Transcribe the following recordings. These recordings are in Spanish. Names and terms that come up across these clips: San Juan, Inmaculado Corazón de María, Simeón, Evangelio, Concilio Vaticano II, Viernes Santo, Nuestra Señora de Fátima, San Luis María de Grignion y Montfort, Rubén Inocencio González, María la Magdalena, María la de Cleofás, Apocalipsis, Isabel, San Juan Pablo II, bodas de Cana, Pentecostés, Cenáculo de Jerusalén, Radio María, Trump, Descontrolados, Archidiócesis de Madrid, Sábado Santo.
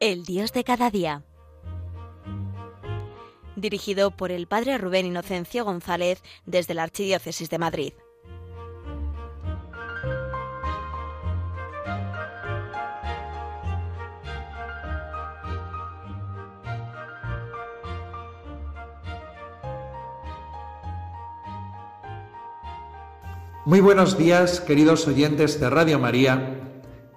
El Dios de cada día. Dirigido por el padre Rubén Inocencio González desde la Archidiócesis de Madrid. Muy buenos días, queridos oyentes de Radio María.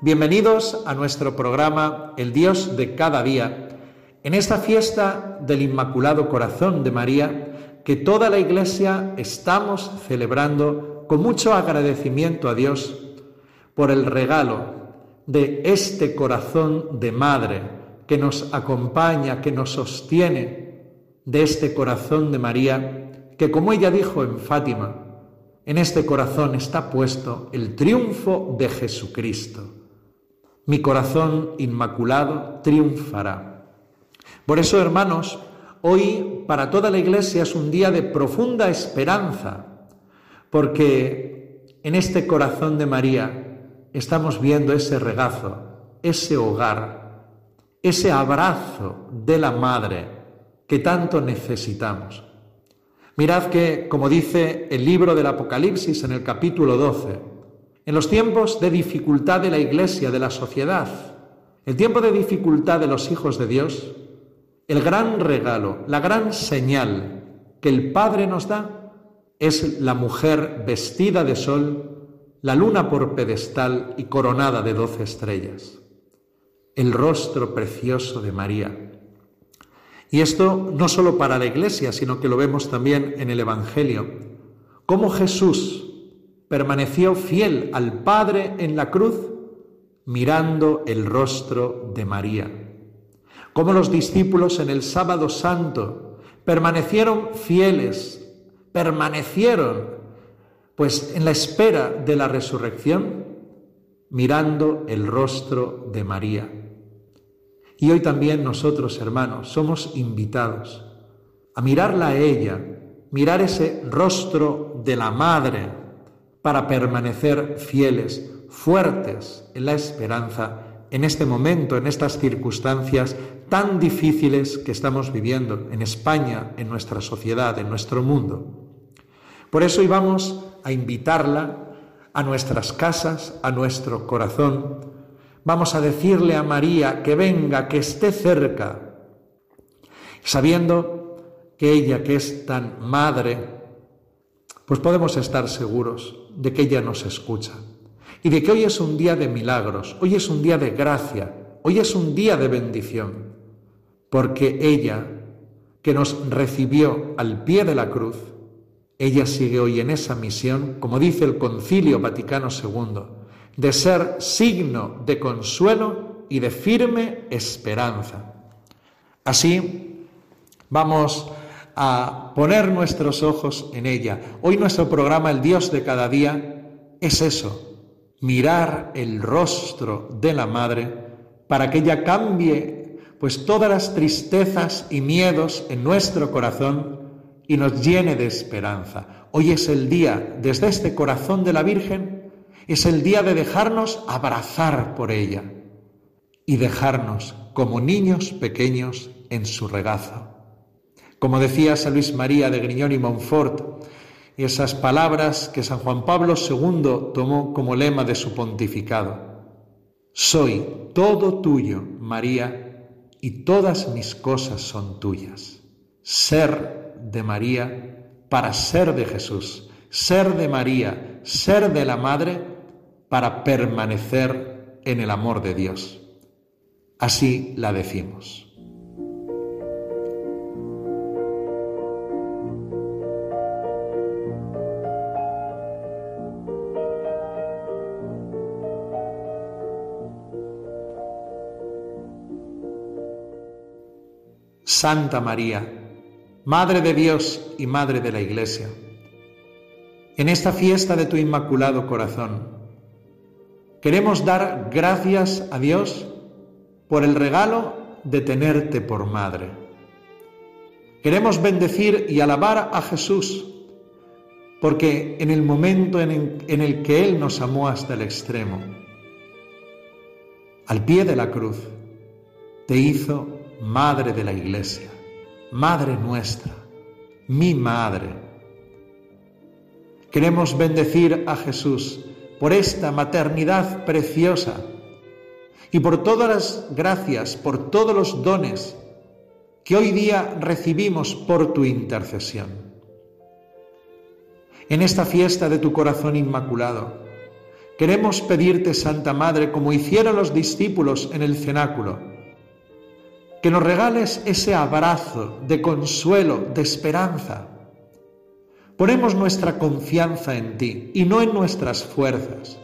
Bienvenidos a nuestro programa El Dios de cada día, en esta fiesta del Inmaculado Corazón de María, que toda la Iglesia estamos celebrando con mucho agradecimiento a Dios por el regalo de este corazón de madre que nos acompaña, que nos sostiene, de este corazón de María, que como ella dijo en Fátima, en este corazón está puesto el triunfo de Jesucristo. Mi corazón inmaculado triunfará. Por eso, hermanos, hoy para toda la Iglesia es un día de profunda esperanza, porque en este corazón de María estamos viendo ese regazo, ese hogar, ese abrazo de la Madre que tanto necesitamos. Mirad que, como dice el libro del Apocalipsis en el capítulo 12, en los tiempos de dificultad de la Iglesia, de la sociedad, el tiempo de dificultad de los hijos de Dios, el gran regalo, la gran señal que el Padre nos da es la mujer vestida de sol, la luna por pedestal y coronada de 12 estrellas, el rostro precioso de María. Y esto no solo para la Iglesia, sino que lo vemos también en el Evangelio. Cómo Jesús permaneció fiel al Padre en la cruz, mirando el rostro de María. Cómo los discípulos en el Sábado Santo permanecieron fieles, pues en la espera de la resurrección, mirando el rostro de María. Y hoy también nosotros, hermanos, somos invitados a mirarla a ella, mirar ese rostro de la Madre para permanecer fieles, fuertes en la esperanza en este momento, en estas circunstancias tan difíciles que estamos viviendo en España, en nuestra sociedad, en nuestro mundo. Por eso hoy vamos a invitarla a nuestras casas, a nuestro corazón. Vamos a decirle a María que venga, que esté cerca, sabiendo que ella, que es tan madre, pues podemos estar seguros de que ella nos escucha y de que hoy es un día de milagros, hoy es un día de gracia, hoy es un día de bendición, porque ella, que nos recibió al pie de la cruz, ella sigue hoy en esa misión, como dice el Concilio Vaticano II, de ser signo de consuelo y de firme esperanza. Así vamos a poner nuestros ojos en ella. Hoy nuestro programa El Dios de cada día es eso, mirar el rostro de la Madre para que ella cambie pues todas las tristezas y miedos en nuestro corazón y nos llene de esperanza. Hoy es el día, desde este corazón de la Virgen, es el día de dejarnos abrazar por ella y dejarnos como niños pequeños en su regazo. Como decía San Luis María de Grignion y Montfort, esas palabras que San Juan Pablo II tomó como lema de su pontificado: soy todo tuyo, María, y todas mis cosas son tuyas. Ser de María para ser de Jesús, ser de María, ser de la Madre para permanecer en el amor de Dios. Así la decimos. Santa María, Madre de Dios y Madre de la Iglesia, en esta fiesta de tu Inmaculado Corazón, queremos dar gracias a Dios por el regalo de tenerte por madre. Queremos bendecir y alabar a Jesús, porque en el momento en el que Él nos amó hasta el extremo, al pie de la cruz, te hizo madre de la Iglesia, madre nuestra, mi madre. Queremos bendecir a Jesús por esta maternidad preciosa y por todas las gracias, por todos los dones que hoy día recibimos por tu intercesión. En esta fiesta de tu corazón inmaculado, queremos pedirte, Santa Madre, como hicieron los discípulos en el cenáculo, que nos regales ese abrazo de consuelo, de esperanza. Ponemos nuestra confianza en ti y no en nuestras fuerzas.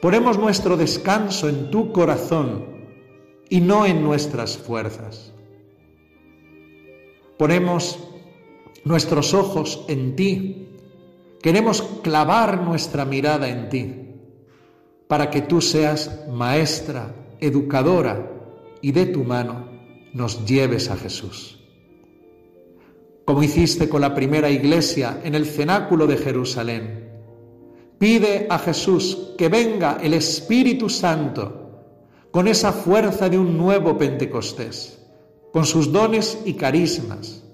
Ponemos nuestro descanso en tu corazón y no en nuestras fuerzas. Ponemos nuestros ojos en ti. Queremos clavar nuestra mirada en ti para que tú seas maestra, educadora y de tu mano nos lleves a Jesús. Como hiciste con la primera iglesia en el cenáculo de Jerusalén, pide a Jesús que venga el Espíritu Santo con esa fuerza de un nuevo Pentecostés, con sus dones y carismas,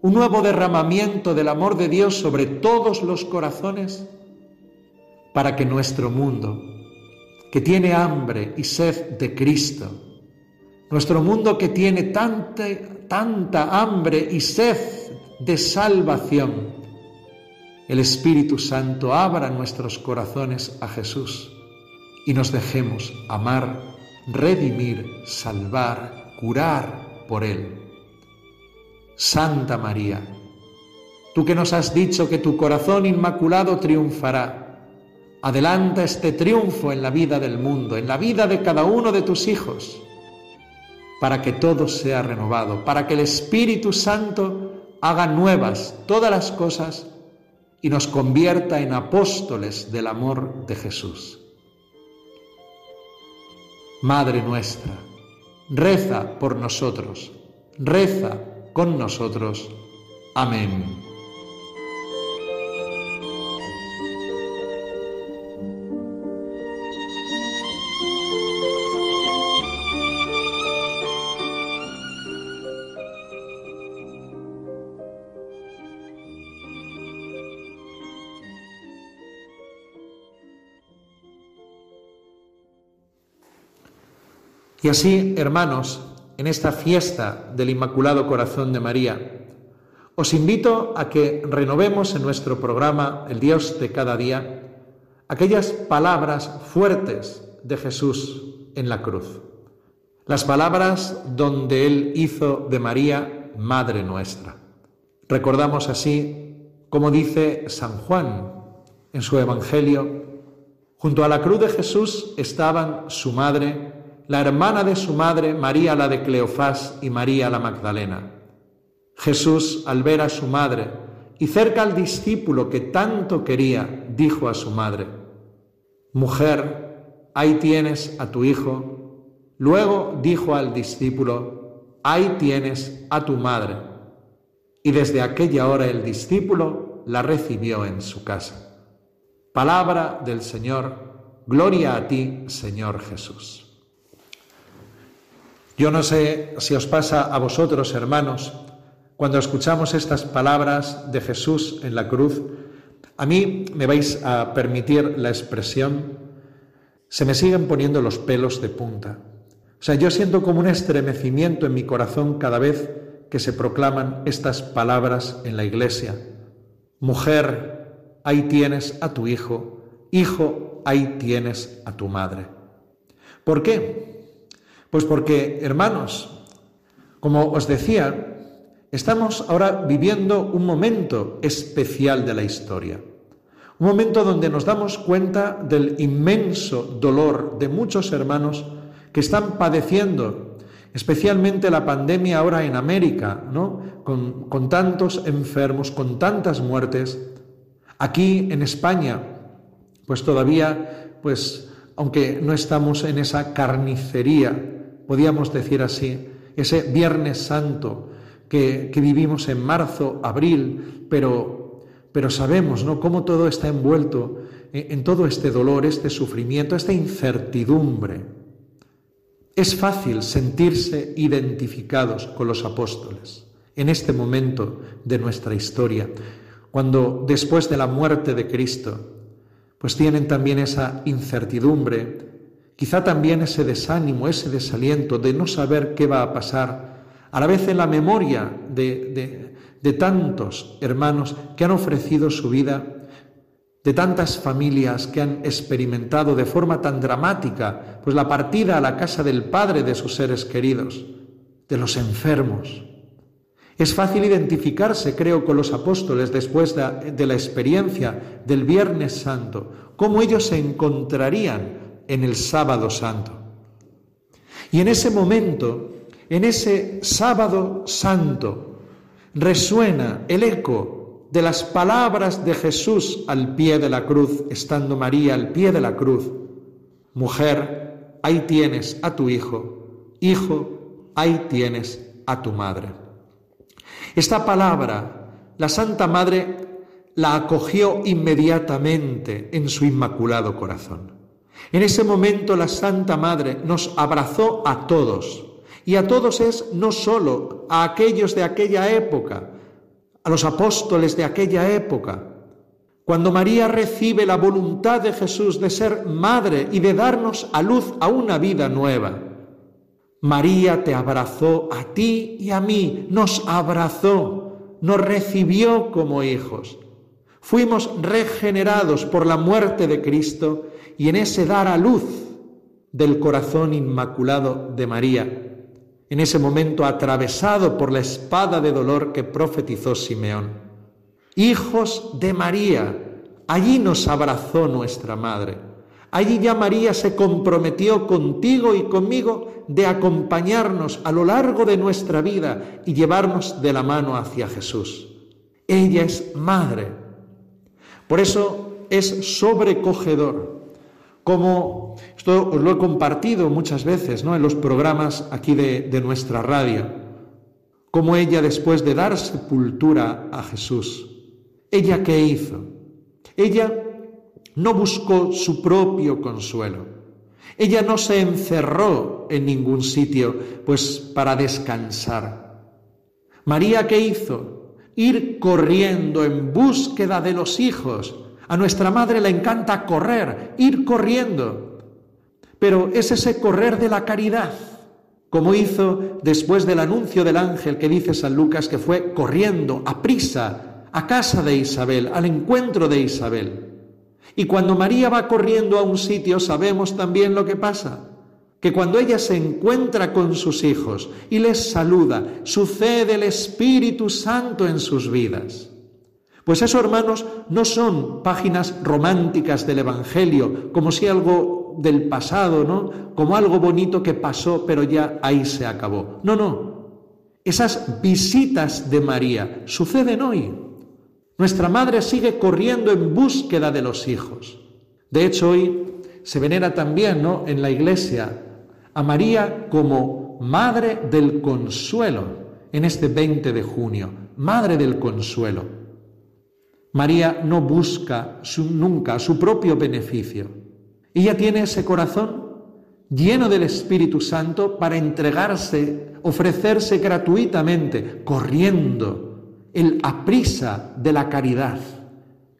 un nuevo derramamiento del amor de Dios sobre todos los corazones, para que nuestro mundo, que tiene hambre y sed de Cristo, nuestro mundo que tiene tanta hambre y sed de salvación, el Espíritu Santo abra nuestros corazones a Jesús y nos dejemos amar, redimir, salvar, curar por Él. Santa María, tú que nos has dicho que tu corazón inmaculado triunfará, adelanta este triunfo en la vida del mundo, en la vida de cada uno de tus hijos, para que todo sea renovado, para que el Espíritu Santo haga nuevas todas las cosas y nos convierta en apóstoles del amor de Jesús. Madre nuestra, reza por nosotros, reza con nosotros. Amén. Y así, hermanos, en esta fiesta del Inmaculado Corazón de María, os invito a que renovemos en nuestro programa El Dios de cada día aquellas palabras fuertes de Jesús en la cruz, las palabras donde Él hizo de María Madre Nuestra. Recordamos así, como dice San Juan en su Evangelio, junto a la cruz de Jesús estaban su madre, la hermana de su madre, María la de Cleofás, y María la Magdalena. Jesús, al ver a su madre y cerca al discípulo que tanto quería, dijo a su madre: «Mujer, ahí tienes a tu hijo». Luego dijo al discípulo: «Ahí tienes a tu madre». Y desde aquella hora el discípulo la recibió en su casa. Palabra del Señor, gloria a ti, Señor Jesús. Yo no sé si os pasa a vosotros, hermanos, cuando escuchamos estas palabras de Jesús en la cruz. A mí, me vais a permitir la expresión, se me siguen poniendo los pelos de punta. O sea, yo siento como un estremecimiento en mi corazón cada vez que se proclaman estas palabras en la iglesia. Mujer, ahí tienes a tu hijo. Hijo, ahí tienes a tu madre. ¿Por qué? Pues porque, hermanos, como os decía, estamos ahora viviendo un momento especial de la historia. Un momento donde nos damos cuenta del inmenso dolor de muchos hermanos que están padeciendo, especialmente la pandemia ahora en América, ¿no? Con tantos enfermos, con tantas muertes. Aquí en España, pues todavía, aunque no estamos en esa carnicería, podíamos decir así, ese Viernes Santo que vivimos en marzo, abril, pero sabemos, ¿no?, cómo todo está envuelto en todo este dolor, este sufrimiento, esta incertidumbre. Es fácil sentirse identificados con los apóstoles en este momento de nuestra historia, cuando después de la muerte de Cristo, pues tienen también esa incertidumbre, quizá también ese desánimo, ese desaliento de no saber qué va a pasar, a la vez en la memoria de tantos hermanos que han ofrecido su vida, de tantas familias que han experimentado de forma tan dramática pues la partida a la casa del Padre de sus seres queridos, de los enfermos. Es fácil identificarse, creo, con los apóstoles después de la experiencia del Viernes Santo, cómo ellos se encontrarían en el Sábado Santo. Y en ese momento, en ese Sábado Santo, resuena el eco de las palabras de Jesús al pie de la cruz, estando María al pie de la cruz: mujer, ahí tienes a tu hijo, hijo, ahí tienes a tu madre. Esta palabra, la Santa Madre la acogió inmediatamente en su Inmaculado Corazón. En ese momento la Santa Madre nos abrazó a todos, y a todos es no solo a aquellos de aquella época, a los apóstoles de aquella época. Cuando María recibe la voluntad de Jesús de ser madre y de darnos a luz a una vida nueva, María te abrazó a ti y a mí, nos abrazó, nos recibió como hijos. Fuimos regenerados por la muerte de Cristo y en ese dar a luz del corazón inmaculado de María, en ese momento atravesado por la espada de dolor que profetizó Simeón. Hijos de María, allí nos abrazó nuestra madre. Allí ya María se comprometió contigo y conmigo de acompañarnos a lo largo de nuestra vida y llevarnos de la mano hacia Jesús. Ella es madre. Por eso es sobrecogedor. Como esto os lo he compartido muchas veces, ¿no?, en los programas aquí de nuestra radio, como ella, después de dar sepultura a Jesús, ¿ella qué hizo? Ella no buscó su propio consuelo. Ella no se encerró en ningún sitio pues para descansar. María, ¿qué hizo? Ir corriendo en búsqueda de los hijos. A nuestra madre le encanta correr, ir corriendo, pero es ese correr de la caridad, como hizo después del anuncio del ángel que dice San Lucas, que fue corriendo a prisa a casa de Isabel, al encuentro de Isabel. Y cuando María va corriendo a un sitio, sabemos también lo que pasa, que cuando ella se encuentra con sus hijos y les saluda, sucede el Espíritu Santo en sus vidas. Pues eso, hermanos, no son páginas románticas del Evangelio, como si algo del pasado, ¿no?, como algo bonito que pasó, pero ya ahí se acabó. No, no. Esas visitas de María suceden hoy. Nuestra madre sigue corriendo en búsqueda de los hijos. De hecho, hoy se venera también, ¿no?, en la Iglesia a María como Madre del Consuelo, en este 20 de junio, Madre del Consuelo. María no busca nunca su propio beneficio. Ella tiene ese corazón lleno del Espíritu Santo para entregarse, ofrecerse gratuitamente, corriendo, el aprisa de la caridad,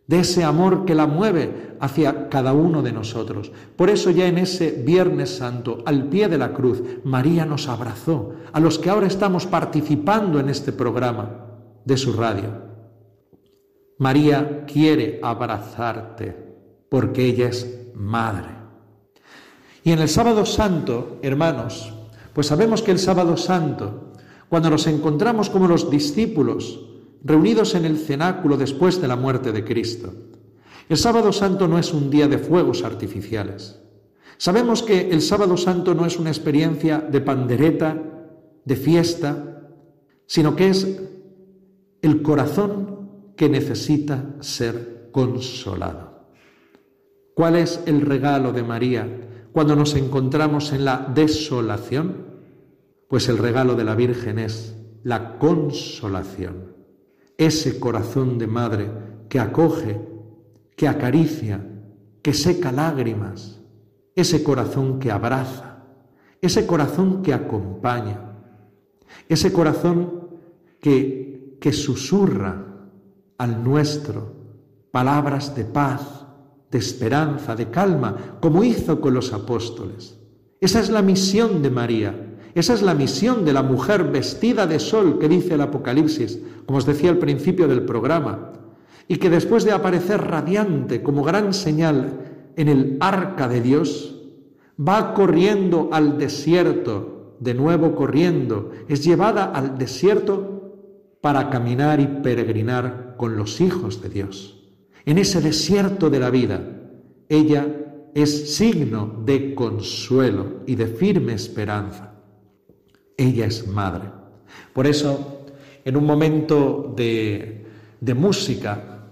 de ese amor que la mueve hacia cada uno de nosotros. Por eso ya en ese Viernes Santo, al pie de la cruz, María nos abrazó, a los que ahora estamos participando en este programa de su radio. María quiere abrazarte porque ella es madre. Y en el Sábado Santo, hermanos, pues sabemos que el Sábado Santo, cuando nos encontramos como los discípulos reunidos en el cenáculo después de la muerte de Cristo, el Sábado Santo no es un día de fuegos artificiales. Sabemos que el Sábado Santo no es una experiencia de pandereta, de fiesta, sino que es el corazón que necesita ser consolado. ¿Cuál es el regalo de María cuando nos encontramos en la desolación? Pues el regalo de la Virgen es la consolación, ese corazón de madre que acoge, que acaricia, que seca lágrimas, ese corazón que abraza, Ese corazón que acompaña, ese corazón que susurra al nuestro palabras de paz, de esperanza, de calma, como hizo con los apóstoles. Esa es la misión de María. Esa es la misión de la mujer vestida de sol que dice el Apocalipsis, como os decía al principio del programa, y que después de aparecer radiante como gran señal en el arca de Dios, va corriendo al desierto, de nuevo corriendo, es llevada al desierto para caminar y peregrinar con los hijos de Dios. En ese desierto de la vida, ella es signo de consuelo y de firme esperanza. Ella es madre. Por eso, en un momento de música,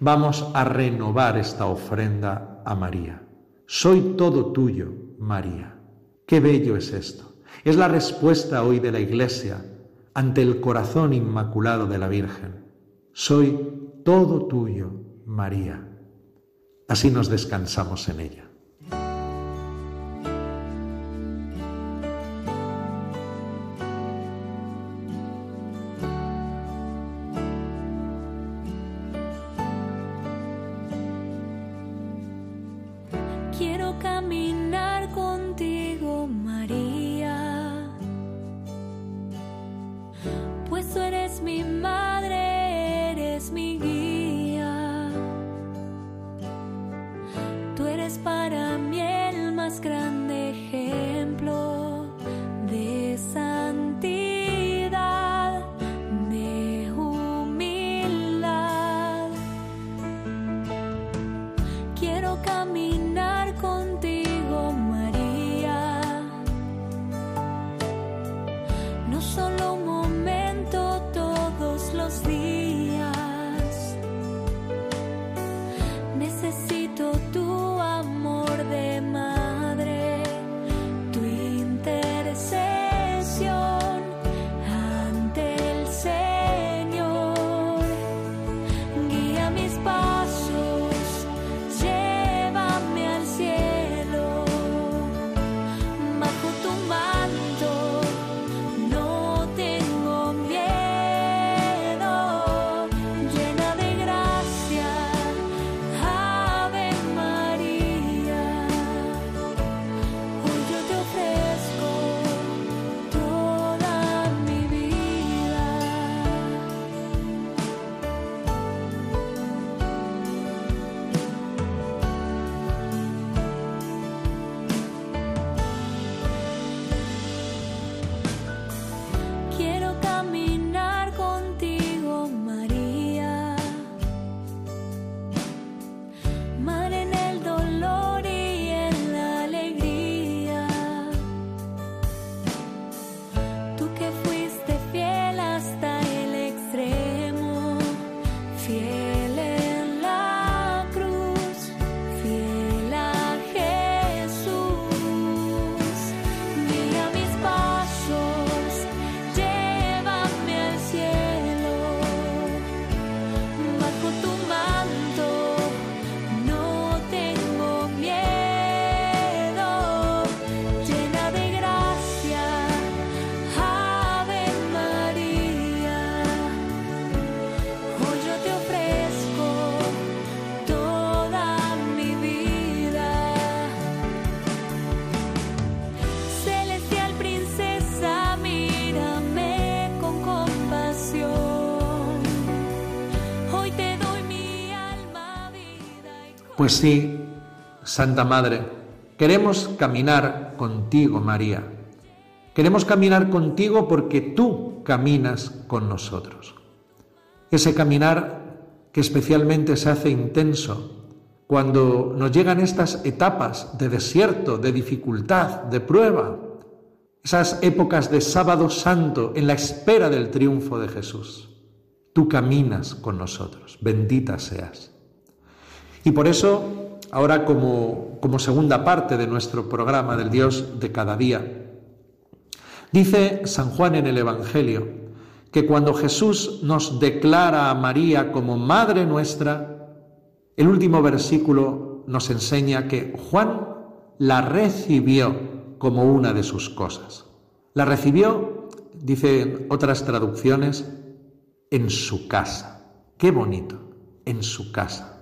vamos a renovar esta ofrenda a María. Soy todo tuyo, María. Qué bello es esto. Es la respuesta hoy de la Iglesia ante el corazón inmaculado de la Virgen. Soy todo tuyo, María. Así nos descansamos en ella. Pues sí, Santa Madre, queremos caminar contigo, María. Queremos caminar contigo porque tú caminas con nosotros. Ese caminar que especialmente se hace intenso cuando nos llegan estas etapas de desierto, de dificultad, de prueba, esas épocas de Sábado Santo en la espera del triunfo de Jesús. Tú caminas con nosotros, bendita seas. Y por eso, ahora como segunda parte de nuestro programa del Dios de cada día, dice San Juan en el Evangelio que cuando Jesús nos declara a María como Madre nuestra, el último versículo nos enseña que Juan la recibió como una de sus cosas. La recibió, dicen otras traducciones, en su casa. ¡Qué bonito! En su casa.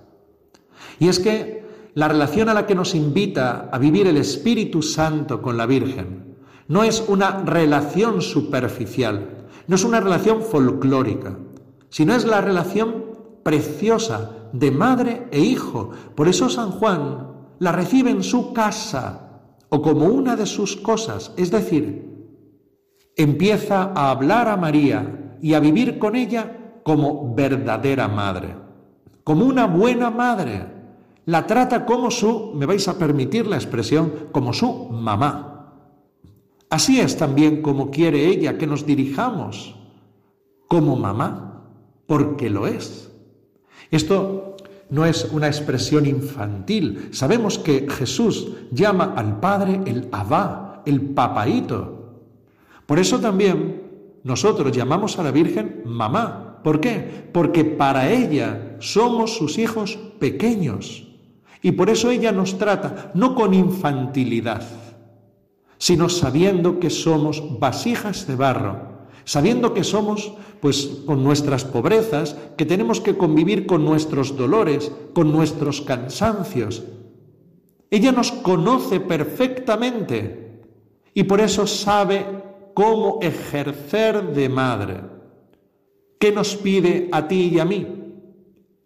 Y es que la relación a la que nos invita a vivir el Espíritu Santo con la Virgen no es una relación superficial, no es una relación folclórica, sino es la relación preciosa de madre e hijo. Por eso San Juan la recibe en su casa o como una de sus cosas, es decir, empieza a hablar a María y a vivir con ella como verdadera madre, como una buena madre. La trata como su, me vais a permitir la expresión, como su mamá. Así es también como quiere ella que nos dirijamos, como mamá, porque lo es. Esto no es una expresión infantil. Sabemos que Jesús llama al Padre el Abba, el papaíto. Por eso también nosotros llamamos a la Virgen mamá. ¿Por qué? Porque para ella somos sus hijos pequeños. Y por eso ella nos trata no con infantilidad, sino sabiendo que somos vasijas de barro. Sabiendo que somos, pues, con nuestras pobrezas, que tenemos que convivir con nuestros dolores, con nuestros cansancios. Ella nos conoce perfectamente y por eso sabe cómo ejercer de madre. ¿Qué nos pide a ti y a mí?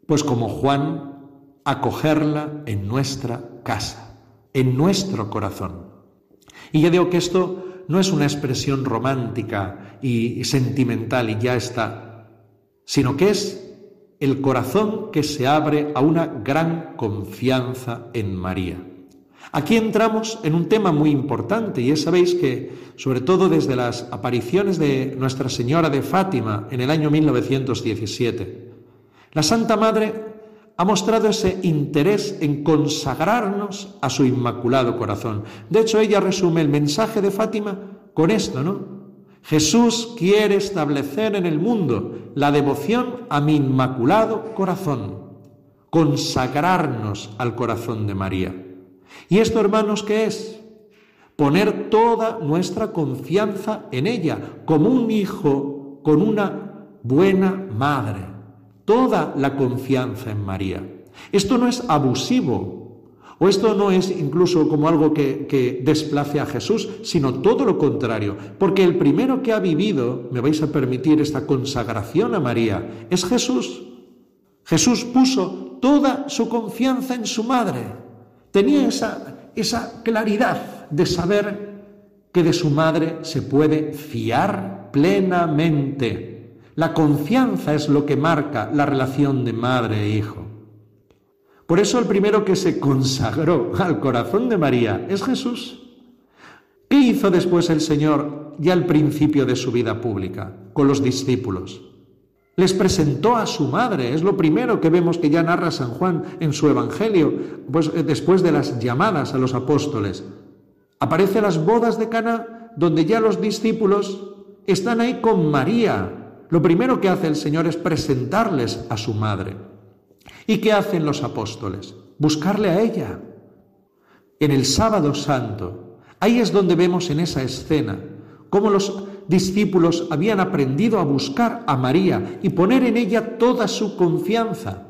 Pues como Juan, acogerla en nuestra casa, en nuestro corazón. Y ya digo que esto no es una expresión romántica y sentimental y ya está, sino que es el corazón que se abre a una gran confianza en María. Aquí entramos en un tema muy importante, y es, sabéis que, sobre todo desde las apariciones de Nuestra Señora de Fátima en el año 1917, la Santa Madre ha mostrado ese interés en consagrarnos a su Inmaculado Corazón. De hecho, ella resume el mensaje de Fátima con esto, ¿no? Jesús quiere establecer en el mundo la devoción a mi Inmaculado Corazón, consagrarnos al corazón de María. ¿Y esto, hermanos, qué es? Poner toda nuestra confianza en ella, como un hijo con una buena madre. Toda la confianza en María. Esto no es abusivo, o esto no es incluso como algo que desplace a Jesús, sino todo lo contrario. Porque el primero que ha vivido, me vais a permitir esta consagración a María, es Jesús. Jesús puso toda su confianza en su madre. Tenía esa claridad de saber que de su madre se puede fiar plenamente. La confianza es lo que marca la relación de madre e hijo. Por eso el primero que se consagró al corazón de María es Jesús. ¿Qué hizo después el Señor ya al principio de su vida pública con los discípulos? Les presentó a su madre, es lo primero que vemos que ya narra San Juan en su Evangelio, pues después de las llamadas a los apóstoles. Aparece las bodas de Cana, donde ya los discípulos están ahí con María. Lo primero que hace el Señor es presentarles a su madre. ¿Y qué hacen los apóstoles? Buscarle a ella. En el Sábado Santo, ahí es donde vemos en esa escena cómo los discípulos habían aprendido a buscar a María y poner en ella toda su confianza.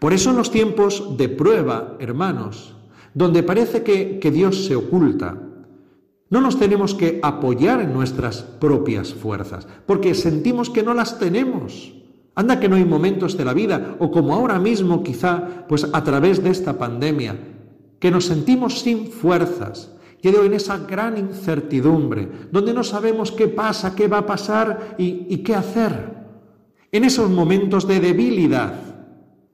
Por eso en los tiempos de prueba, hermanos, donde parece que Dios se oculta, no nos tenemos que apoyar en nuestras propias fuerzas, porque sentimos que no las tenemos. Anda que no hay momentos de la vida, o como ahora mismo quizá, pues a través de esta pandemia, que nos sentimos sin fuerzas. Quedó en esa gran incertidumbre, donde no sabemos qué pasa, qué va a pasar y qué hacer. En esos momentos de debilidad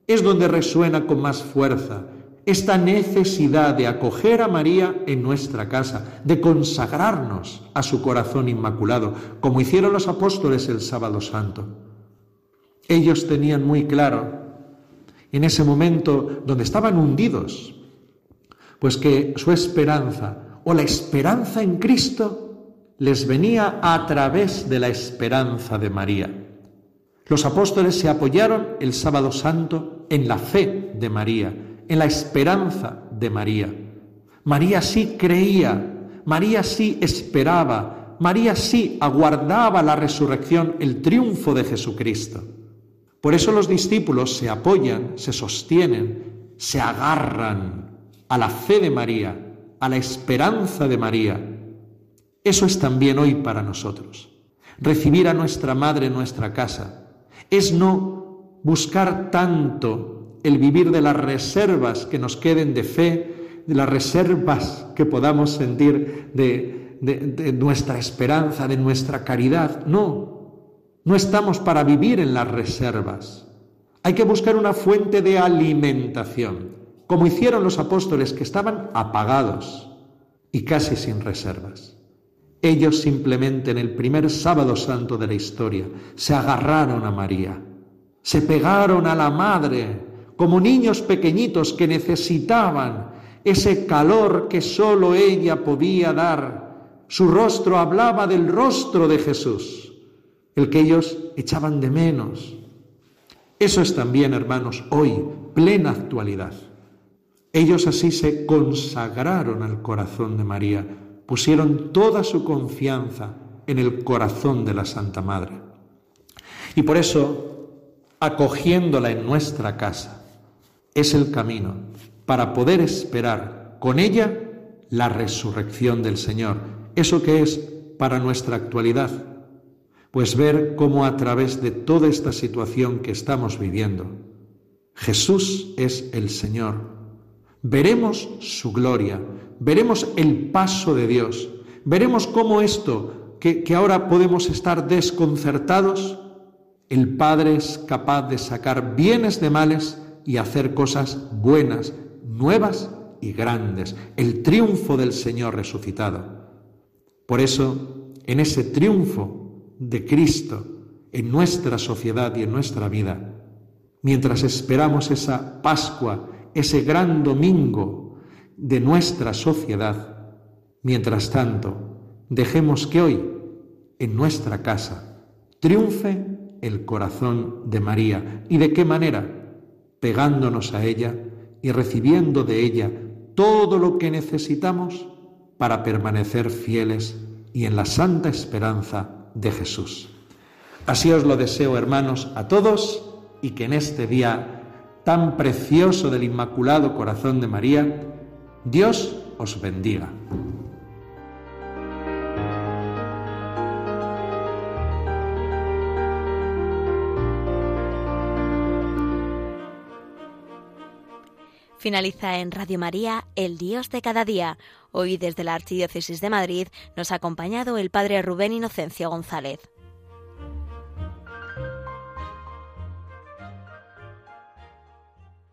es donde resuena con más fuerza esta necesidad de acoger a María en nuestra casa, de consagrarnos a su corazón inmaculado, como hicieron los apóstoles el Sábado Santo. Ellos tenían muy claro, en ese momento donde estaban hundidos, pues que su esperanza, o la esperanza en Cristo, les venía a través de la esperanza de María. Los apóstoles se apoyaron el Sábado Santo en la fe de María, en la esperanza de María. María sí creía, María sí esperaba, María sí aguardaba la resurrección, el triunfo de Jesucristo. Por eso los discípulos se apoyan, se sostienen, se agarran a la fe de María, a la esperanza de María. Eso es también hoy para nosotros. Recibir a nuestra Madre en nuestra casa es no buscar tanto el vivir de las reservas que nos queden de fe, de las reservas que podamos sentir de nuestra esperanza, de nuestra caridad. No estamos para vivir en las reservas. Hay que buscar una fuente de alimentación, como hicieron los apóstoles, que estaban apagados y casi sin reservas. Ellos simplemente en el primer Sábado Santo de la historia se agarraron a María, se pegaron a la Madre como niños pequeñitos que necesitaban ese calor que solo ella podía dar. Su rostro hablaba del rostro de Jesús, el que ellos echaban de menos. Eso es también, hermanos, hoy, plena actualidad. Ellos así se consagraron al corazón de María. Pusieron toda su confianza en el corazón de la Santa Madre. Y por eso, acogiéndola en nuestra casa, es el camino para poder esperar con ella la resurrección del Señor. ¿Eso qué es para nuestra actualidad? Pues ver cómo a través de toda esta situación que estamos viviendo, Jesús es el Señor. Veremos su gloria, veremos el paso de Dios, veremos cómo esto, que ahora podemos estar desconcertados, el Padre es capaz de sacar bienes de males y hacer cosas buenas, nuevas y grandes. El triunfo del Señor resucitado. Por eso, en ese triunfo de Cristo, en nuestra sociedad y en nuestra vida, mientras esperamos esa Pascua, ese gran domingo de nuestra sociedad, mientras tanto, dejemos que hoy, en nuestra casa, triunfe el corazón de María. ¿Y de qué manera? Pegándonos a ella y recibiendo de ella todo lo que necesitamos para permanecer fieles y en la santa esperanza de Jesús. Así os lo deseo, hermanos, a todos, y que en este día tan precioso del Inmaculado Corazón de María, Dios os bendiga. Finaliza en Radio María, El Dios de cada día. Hoy desde la Archidiócesis de Madrid nos ha acompañado el Padre Rubén Inocencio González.